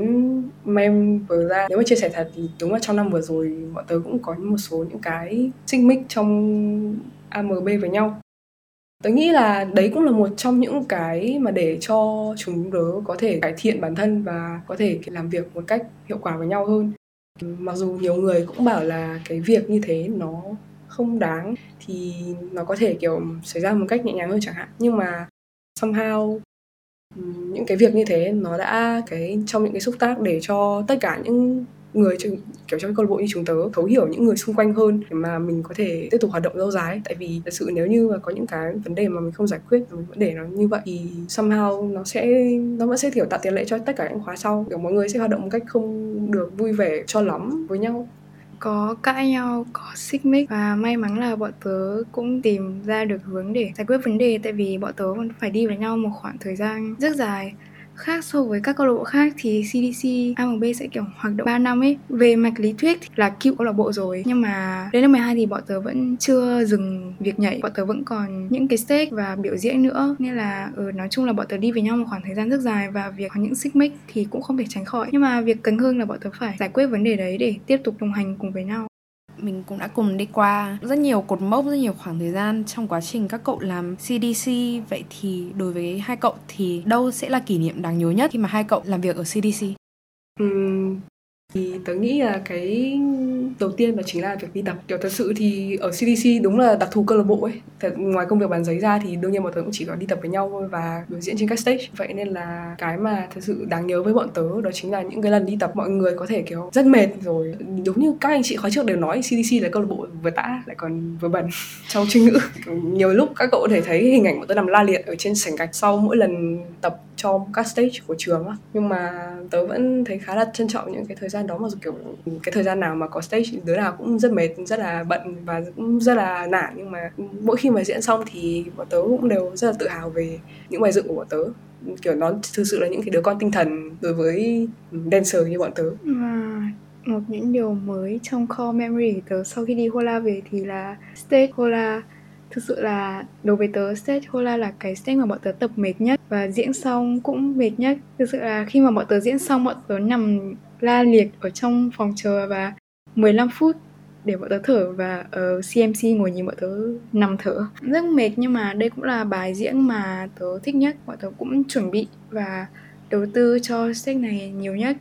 mem vừa ra, nếu mà chia sẻ thật thì đúng là trong năm vừa rồi bọn tớ cũng có một số những cái xích mích trong AMB với nhau. Tớ nghĩ là đấy cũng là một trong những cái mà để cho chúng tớ có thể cải thiện bản thân và có thể làm việc một cách hiệu quả với nhau hơn. Mặc dù nhiều người cũng bảo là cái việc như thế nó không đáng, thì nó có thể kiểu xảy ra một cách nhẹ nhàng hơn chẳng hạn. Nhưng mà somehow những cái việc như thế nó đã trong những cái xúc tác để cho tất cả những người kiểu trong câu lạc bộ như chúng tớ thấu hiểu những người xung quanh hơn để mà mình có thể tiếp tục hoạt động lâu dài. Tại vì thật sự nếu như mà có những cái vấn đề mà mình không giải quyết, mình vẫn để nó như vậy thì somehow nó vẫn sẽ kiểu tạo tiền lệ cho tất cả những khóa sau. Kiểu mọi người sẽ hoạt động một cách không được vui vẻ cho lắm với nhau. Có cãi nhau, có xích mích, và may mắn là bọn tớ cũng tìm ra được hướng để giải quyết vấn đề. Tại vì bọn tớ còn phải đi với nhau một khoảng thời gian rất dài. Khác so với các câu lạc bộ khác thì CDC AMB sẽ kiểu hoạt động 3 năm ấy. Về mặt lý thuyết thì là cựu câu lạc bộ rồi, nhưng mà đến năm 12 thì bọn tớ vẫn chưa dừng việc nhảy. Bọn tớ vẫn còn những cái stage và biểu diễn nữa. Nên là nói chung là bọn tớ đi với nhau một khoảng thời gian rất dài, và việc có những xích mích thì cũng không thể tránh khỏi. Nhưng mà việc cần hơn là bọn tớ phải giải quyết vấn đề đấy để tiếp tục đồng hành cùng với nhau. Mình cũng đã cùng đi qua rất nhiều cột mốc, rất nhiều khoảng thời gian trong quá trình các cậu làm CDC. Vậy thì đối với hai cậu thì đâu sẽ là kỷ niệm đáng nhớ nhất khi mà hai cậu làm việc ở CDC? Thì tớ nghĩ là cái đầu tiên đó chính là việc đi tập. Kiểu thật sự thì ở CDC đúng là đặc thù câu lạc bộ ấy. Ngoài công việc bán giấy ra thì đương nhiên bọn tớ cũng chỉ có đi tập với nhau thôi và biểu diễn trên các stage. Vậy nên là cái mà thật sự đáng nhớ với bọn tớ đó chính là những cái lần đi tập mọi người có thể kiểu rất mệt rồi. Đúng như các anh chị khóa trước đều nói, CDC là câu lạc bộ vừa tã lại còn vừa bẩn trong Chuyên Ngữ. Nhiều lúc các cậu có thể thấy hình ảnh bọn tớ nằm la liệt ở trên sảnh gạch sau mỗi lần tập trong các stage của trường á. Nhưng mà tớ vẫn thấy khá là trân trọng những cái thời gian đó, mà dù kiểu cái thời gian nào mà có stage đứa nào cũng rất mệt, rất là bận và cũng rất là nản, nhưng mà mỗi khi mà diễn xong thì bọn tớ cũng đều rất là tự hào về những bài dựng của bọn tớ. Kiểu nó thực sự là những cái đứa con tinh thần đối với dancer như bọn tớ. Một những điều mới trong core memory của tớ sau khi đi Hola về thì là stage Hola. Thực sự là đối với tớ, stage Hola là cái stage mà bọn tớ tập mệt nhất và diễn xong cũng mệt nhất. Thực sự là khi mà bọn tớ diễn xong, bọn tớ nằm la liệt ở trong phòng chờ và 15 phút để bọn tớ thở, và CMC ngồi nhìn bọn tớ nằm thở. Rất mệt, nhưng mà đây cũng là bài diễn mà tớ thích nhất. Bọn tớ cũng chuẩn bị và đầu tư cho stage này nhiều nhất.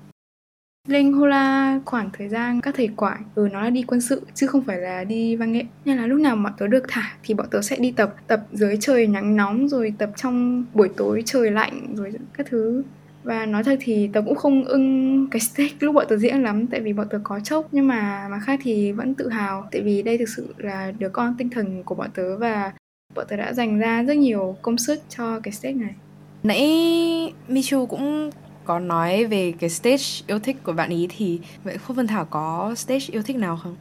Lên Hola khoảng thời gian các thầy quải, nó là đi quân sự chứ không phải là đi văn nghệ. Nên là lúc nào bọn tớ được thả thì bọn tớ sẽ đi tập. Tập dưới trời nắng nóng, rồi tập trong buổi tối trời lạnh, rồi các thứ. Và nói thật thì tớ cũng không ưng cái stage lúc bọn tớ diễn lắm, tại vì bọn tớ có chốc. Nhưng mà khác thì vẫn tự hào, tại vì đây thực sự là đứa con tinh thần của bọn tớ. Và bọn tớ đã dành ra rất nhiều công sức cho cái stage này. Nãy Michu cũng có nói về cái stage yêu thích của bạn ý, thì vậy Khuất Phương Thảo có stage yêu thích nào không?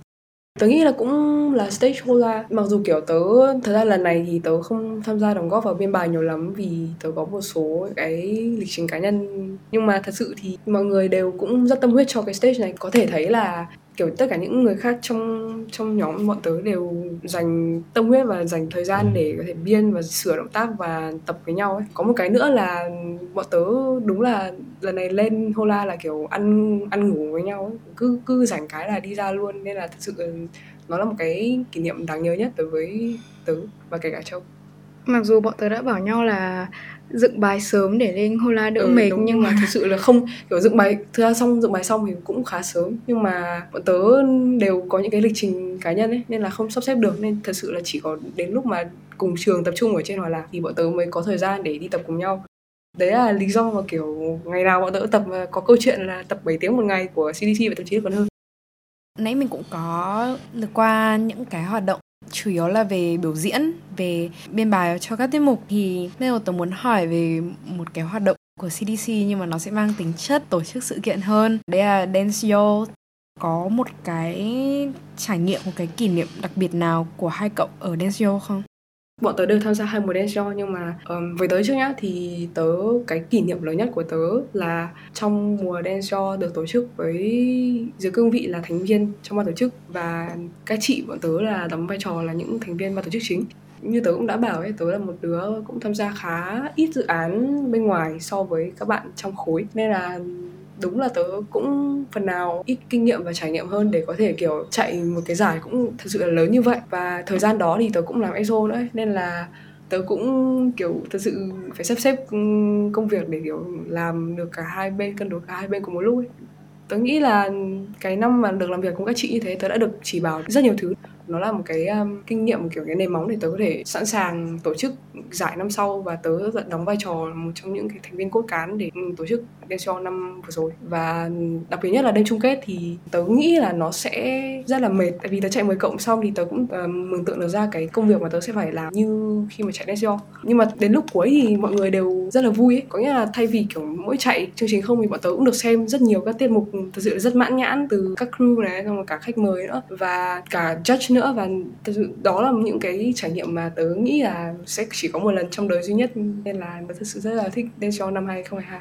Tớ nghĩ là cũng là stage Hola. Mặc dù kiểu tớ, thật ra lần này thì tớ không tham gia đóng góp vào biên bài nhiều lắm vì tớ có một số cái lịch trình cá nhân. Nhưng mà thật sự thì mọi người đều cũng rất tâm huyết cho cái stage này. Có thể thấy là kiểu tất cả những người khác trong nhóm bọn tớ đều dành tâm huyết và dành thời gian để có thể biên và sửa động tác và tập với nhau ấy. Có một cái nữa là bọn tớ đúng là lần này lên Hola là kiểu ăn ngủ với nhau ấy. Cứ rảnh cái là đi ra luôn, nên là thật sự nó là một cái kỷ niệm đáng nhớ nhất đối với tớ và kể cả Châu. Mặc dù bọn tớ đã bảo nhau là dựng bài sớm để lên Hola đỡ mệt, nhưng mà thực sự là không, kiểu dựng bài xong thì cũng khá sớm, nhưng mà bọn tớ đều có những cái lịch trình cá nhân ấy nên là không sắp xếp được, nên thật sự là chỉ có đến lúc mà cùng trường tập trung ở trên Hòa Lạc thì bọn tớ mới có thời gian để đi tập cùng nhau. Đấy là lý do mà kiểu ngày nào bọn tớ tập có câu chuyện là tập 7 tiếng một ngày của CDC và thậm chí còn hơn. Nãy mình cũng có lượt qua những cái hoạt động chủ yếu là về biểu diễn, về biên bài cho các tiết mục, thì bây giờ tôi muốn hỏi về một cái hoạt động của CDC nhưng mà nó sẽ mang tính chất tổ chức sự kiện hơn. Đấy là Dance Yo. Có một cái trải nghiệm, một cái kỷ niệm đặc biệt nào của hai cậu ở Dance Yo không? Bọn tớ đều tham gia hai mùa Dance Yo, nhưng mà với tớ trước nhá, thì tớ cái kỷ niệm lớn nhất của tớ là trong mùa Dance Yo được tổ chức với dưới cương vị là thành viên trong ban tổ chức, và các chị bọn tớ là đóng vai trò là những thành viên ban tổ chức chính. Như tớ cũng đã bảo ấy, tớ là một đứa cũng tham gia khá ít dự án bên ngoài so với các bạn trong khối, nên là đúng là tớ cũng phần nào ít kinh nghiệm và trải nghiệm hơn để có thể kiểu chạy một cái giải cũng thật sự là lớn như vậy. Và thời gian đó thì tớ cũng làm exo nữa, nên là tớ cũng kiểu thật sự phải sắp xếp công việc để kiểu làm được cả hai bên, cân đối cả hai bên cùng một lúc ấy. Tớ nghĩ là cái năm mà được làm việc cùng các chị như thế, tớ đã được chỉ bảo rất nhiều thứ. Nó là một cái kinh nghiệm, một kiểu cái nền móng để tớ có thể sẵn sàng tổ chức giải năm sau, và tớ đóng vai trò một trong những cái thành viên cốt cán để tổ chức Dance Yo năm vừa rồi. Và đặc biệt nhất là đêm chung kết thì tớ nghĩ là nó sẽ rất là mệt, tại vì tớ chạy 10 cộng xong thì tớ cũng mường tượng được ra cái công việc mà tớ sẽ phải làm như khi mà chạy Dance Yo. Nhưng mà đến lúc cuối thì mọi người đều rất là vui ấy. Có nghĩa là thay vì kiểu mỗi chạy chương trình không thì bọn tớ cũng được xem rất nhiều các tiết mục thật sự rất mãn nhãn từ các crew này, xong rồi cả khách mời nữa và cả judge nữa. Và thực sự đó là những cái trải nghiệm mà tớ nghĩ là sẽ chỉ có một lần trong đời duy nhất, nên là tớ thật sự rất là thích Dance Yo năm 2022.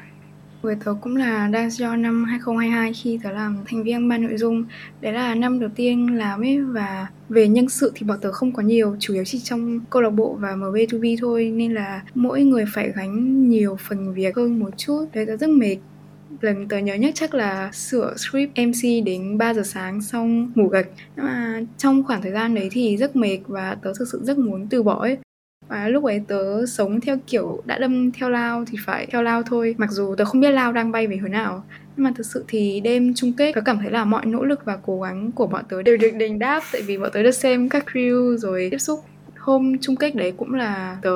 Với tớ cũng là Dance Yo năm 2022 khi tớ làm thành viên ban nội dung. Đấy là năm đầu tiên làm ấy, và về nhân sự thì bọn tớ không có nhiều, chủ yếu chỉ trong câu lạc bộ và MB2B thôi, nên là mỗi người phải gánh nhiều phần việc hơn một chút. Đấy, tớ rất mệt. Lần tớ nhớ nhất chắc là sửa script MC đến 3 giờ sáng xong ngủ gật. Nhưng mà trong khoảng thời gian đấy thì rất mệt và tớ thực sự rất muốn từ bỏ ấy. Và lúc ấy tớ sống theo kiểu đã đâm theo lao thì phải theo lao thôi, mặc dù tớ không biết lao đang bay về hướng nào. Nhưng mà thực sự thì đêm chung kết tớ cảm thấy là mọi nỗ lực và cố gắng của bọn tớ đều được đền đáp, tại vì bọn tớ được xem các crew rồi tiếp xúc. Hôm chung kết đấy cũng là tớ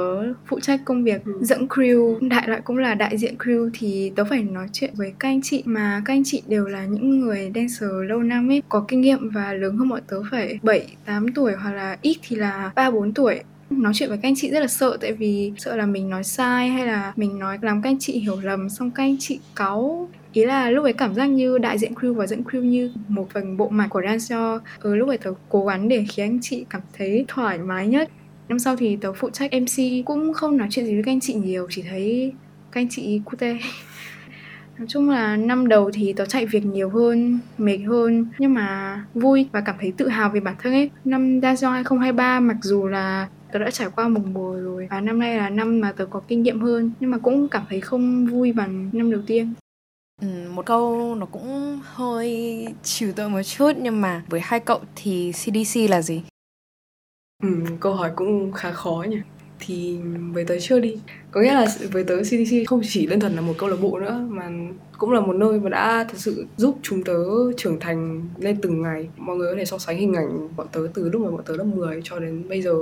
phụ trách công việc dẫn crew, đại loại cũng là đại diện crew, thì tớ phải nói chuyện với các anh chị, mà các anh chị đều là những người dancer lâu năm ấy, có kinh nghiệm và lớn hơn bọn tớ phải 7-8 tuổi hoặc là ít thì là 3-4 tuổi. Nói chuyện với các anh chị rất là sợ, tại vì sợ là mình nói sai hay là mình nói làm các anh chị hiểu lầm xong các anh chị cáu. Ý là lúc ấy cảm giác như đại diện crew và dẫn crew như một phần bộ mặt của Dance Yo. Lúc ấy tớ cố gắng để khiến anh chị cảm thấy thoải mái nhất. Năm sau thì tớ phụ trách MC, cũng không nói chuyện gì với các anh chị nhiều, chỉ thấy các anh chị cute. Nói chung là năm đầu thì tớ chạy việc nhiều hơn, mệt hơn, nhưng mà vui và cảm thấy tự hào về bản thân ấy. Năm Dance Yo 2023 mặc dù là tớ đã trải qua một mùa rồi, và năm nay là năm mà tớ có kinh nghiệm hơn, nhưng mà cũng cảm thấy không vui bằng năm đầu tiên. Một câu nó cũng hơi trừu tượng một chút, nhưng mà với hai cậu thì CDC là gì? Câu hỏi cũng khá khó nhỉ. thì với tớ chưa đi. Có nghĩa là với tớ CDC không chỉ đơn thuần là một câu lạc bộ nữa, mà cũng là một nơi mà đã thật sự giúp chúng tớ trưởng thành lên từng ngày. Mọi người có thể so sánh hình ảnh bọn tớ từ lúc mà bọn tớ lớp 10 cho đến bây giờ,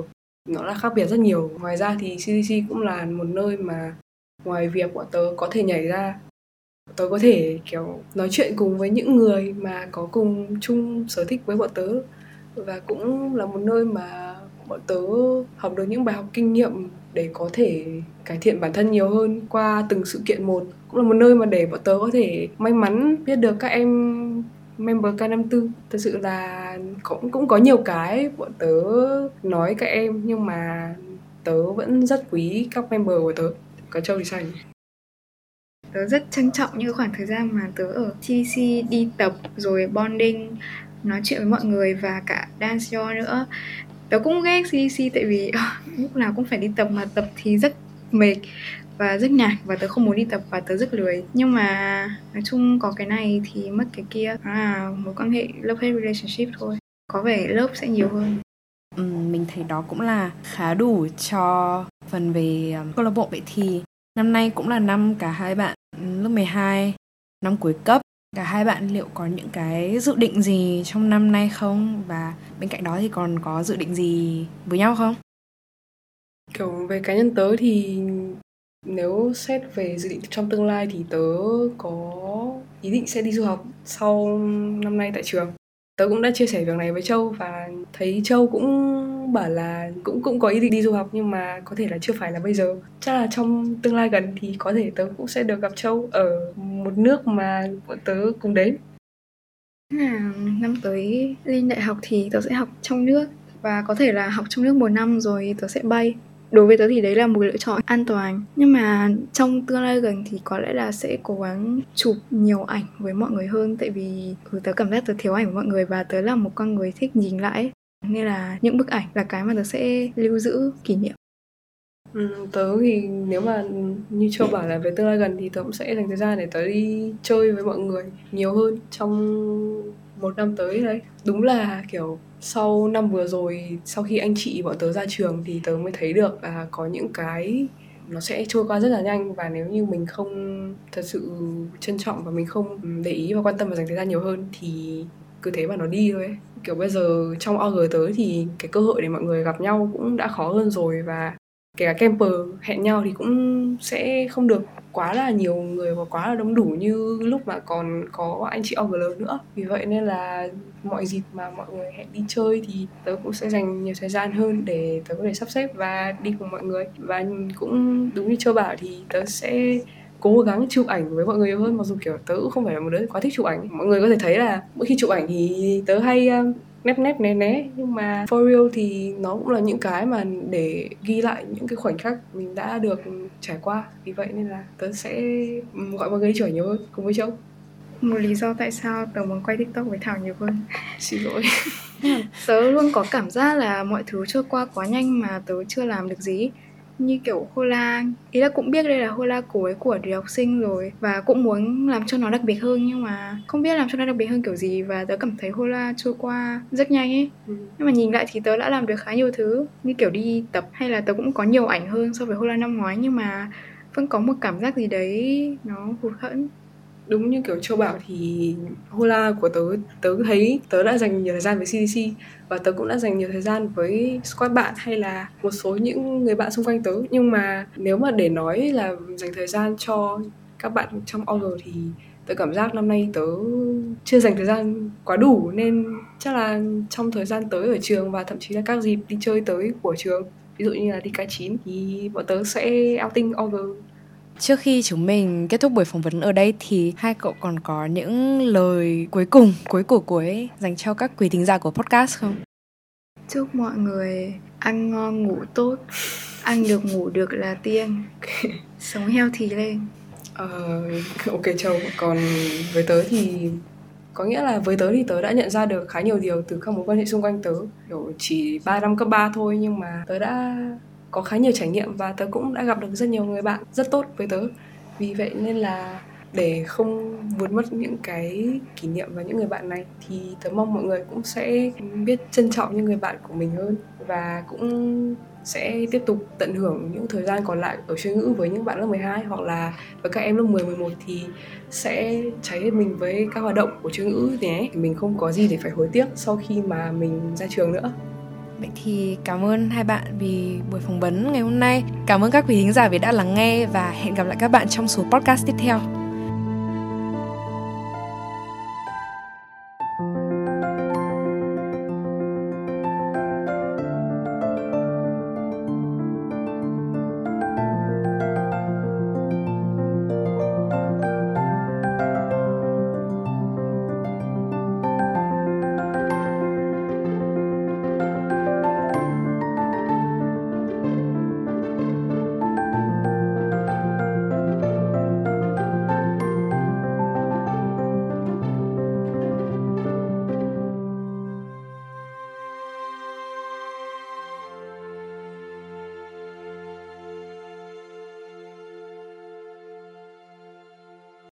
nó đã khác biệt rất nhiều. Ngoài ra thì CDC cũng là một nơi mà ngoài việc bọn tớ có thể nhảy ra, tớ có thể kiểu nói chuyện cùng với những người mà có cùng chung sở thích với bọn tớ, và cũng là một nơi mà bọn tớ học được những bài học kinh nghiệm để có thể cải thiện bản thân nhiều hơn qua từng sự kiện một. Cũng là một nơi mà để bọn tớ có thể may mắn biết được các em member K54. Thật sự là cũng có nhiều cái bọn tớ nói các em, nhưng mà tớ vẫn rất quý các member của tớ. Có Châu thì sao nhỉ? Tớ rất trân trọng những khoảng thời gian mà tớ ở CDC đi tập, rồi bonding, nói chuyện với mọi người và cả Dance Yo nữa. Tớ cũng ghét CDC tại vì lúc nào cũng phải đi tập, mà tập thì rất mệt và rất nhạt, và tớ không muốn đi tập và tớ rất lười. Nhưng mà nói chung có cái này thì mất cái kia, đó là mối quan hệ love-hate relationship thôi. Có vẻ lớp sẽ nhiều hơn. Mình thấy đó cũng là khá đủ cho phần về câu lạc bộ. Vậy thì năm nay cũng là năm cả hai bạn lớp 12, năm cuối cấp. Cả hai bạn liệu có những cái dự định gì trong năm nay không? Và bên cạnh đó thì còn có dự định gì với nhau không? Kiểu về cá nhân tớ thì nếu xét về dự định trong tương lai thì tớ có ý định sẽ đi du học sau năm nay tại trường. Tớ cũng đã chia sẻ việc này với Châu và thấy Châu cũng bảo là cũng có ý định đi du học, nhưng mà có thể là chưa phải là bây giờ. Chắc là trong tương lai gần thì có thể tớ cũng sẽ được gặp Châu ở một nước mà bọn tớ cùng đến. Năm tới lên đại học thì tớ sẽ học trong nước, và có thể là học trong nước một năm rồi tớ sẽ bay. Đối với tớ thì đấy là một lựa chọn an toàn. Nhưng mà trong tương lai gần thì có lẽ là sẽ cố gắng chụp nhiều ảnh với mọi người hơn. Tại vì tớ cảm giác tớ thiếu ảnh với mọi người, và tớ là một con người thích nhìn lại. Nên là những bức ảnh là cái mà tớ sẽ lưu giữ kỷ niệm. Tớ thì nếu mà như Châu bảo là về tương lai gần thì tớ cũng sẽ dành thời gian để tớ đi chơi với mọi người nhiều hơn trong một năm tới đấy. Đúng là kiểu sau năm vừa rồi, sau khi anh chị bọn tớ ra trường thì tớ mới thấy được là có những cái nó sẽ trôi qua rất là nhanh, và nếu như mình không thật sự trân trọng và mình không để ý và quan tâm và dành thời gian nhiều hơn thì cứ thế mà nó đi thôi ấy. Kiểu bây giờ trong OG tới thì cái cơ hội để mọi người gặp nhau cũng đã khó hơn rồi, và kể cả camper hẹn nhau thì cũng sẽ không được quá là nhiều người và quá là đông đủ như lúc mà còn có anh chị OG lớn nữa. Vì vậy nên là mọi dịp mà mọi người hẹn đi chơi thì tớ cũng sẽ dành nhiều thời gian hơn để tớ có thể sắp xếp và đi cùng mọi người. Và cũng đúng như Châu bảo thì tớ sẽ cố gắng chụp ảnh với mọi người nhiều hơn, mặc dù kiểu tớ cũng không phải là một đứa quá thích chụp ảnh. Mọi người có thể thấy là mỗi khi chụp ảnh thì tớ hay nép né, nhưng mà for real thì nó cũng là những cái mà để ghi lại những cái khoảnh khắc mình đã được trải qua. Vì vậy nên là tớ sẽ gọi mọi người chửi nhiều hơn cùng với Châu. Một lý do tại sao tớ muốn quay TikTok với Thảo nhiều hơn. Xin lỗi. Tớ luôn có cảm giác là mọi thứ trôi qua quá nhanh mà tớ chưa làm được gì. Như kiểu Hola, ý là cũng biết đây là Hola cổ ấy của Điều Học Sinh rồi, và cũng muốn làm cho nó đặc biệt hơn, nhưng mà không biết làm cho nó đặc biệt hơn kiểu gì. Và tớ cảm thấy Hola trôi qua rất nhanh ấy. Nhưng mà nhìn lại thì tớ đã làm được khá nhiều thứ, như kiểu đi tập hay là tớ cũng có nhiều ảnh hơn so với Hola năm ngoái, nhưng mà vẫn có một cảm giác gì đấy nó hụt hẫng. Đúng như kiểu Châu bảo thì Hola của tớ thấy tớ đã dành nhiều thời gian với CDC, và tớ cũng đã dành nhiều thời gian với squad bạn hay là một số những người bạn xung quanh tớ. Nhưng mà nếu mà để nói là dành thời gian cho các bạn trong OG thì tớ cảm giác năm nay tớ chưa dành thời gian quá đủ, nên chắc là trong thời gian tới ở trường và thậm chí là các dịp đi chơi tới của trường, ví dụ như là DK9 thì bọn tớ sẽ outing OG. Trước khi chúng mình kết thúc buổi phỏng vấn ở đây thì hai cậu còn có những lời cuối cùng dành cho các quý thính giả của podcast không? Chúc mọi người ăn ngon ngủ tốt, ăn được ngủ được là tiên, sống healthy lên. Ok Châu, còn với tớ thì có nghĩa là với tớ thì tớ đã nhận ra được khá nhiều điều từ các mối quan hệ xung quanh tớ. Kiểu chỉ 3 năm cấp 3 thôi nhưng mà tớ đã có khá nhiều trải nghiệm, và tớ cũng đã gặp được rất nhiều người bạn rất tốt với tớ. Vì vậy nên là để không vụt mất những cái kỷ niệm và những người bạn này thì tớ mong mọi người cũng sẽ biết trân trọng những người bạn của mình hơn, và cũng sẽ tiếp tục tận hưởng những thời gian còn lại ở chuyên ngữ với những bạn lớp 12 hoặc là với các em lớp 10, 11 thì sẽ cháy hết mình với các hoạt động của chuyên ngữ nhé. Mình không có gì để phải hối tiếc sau khi mà mình ra trường nữa. Vậy thì cảm ơn hai bạn vì buổi phỏng vấn ngày hôm nay. Cảm ơn các quý thính giả vì đã lắng nghe và hẹn gặp lại các bạn trong số podcast tiếp theo.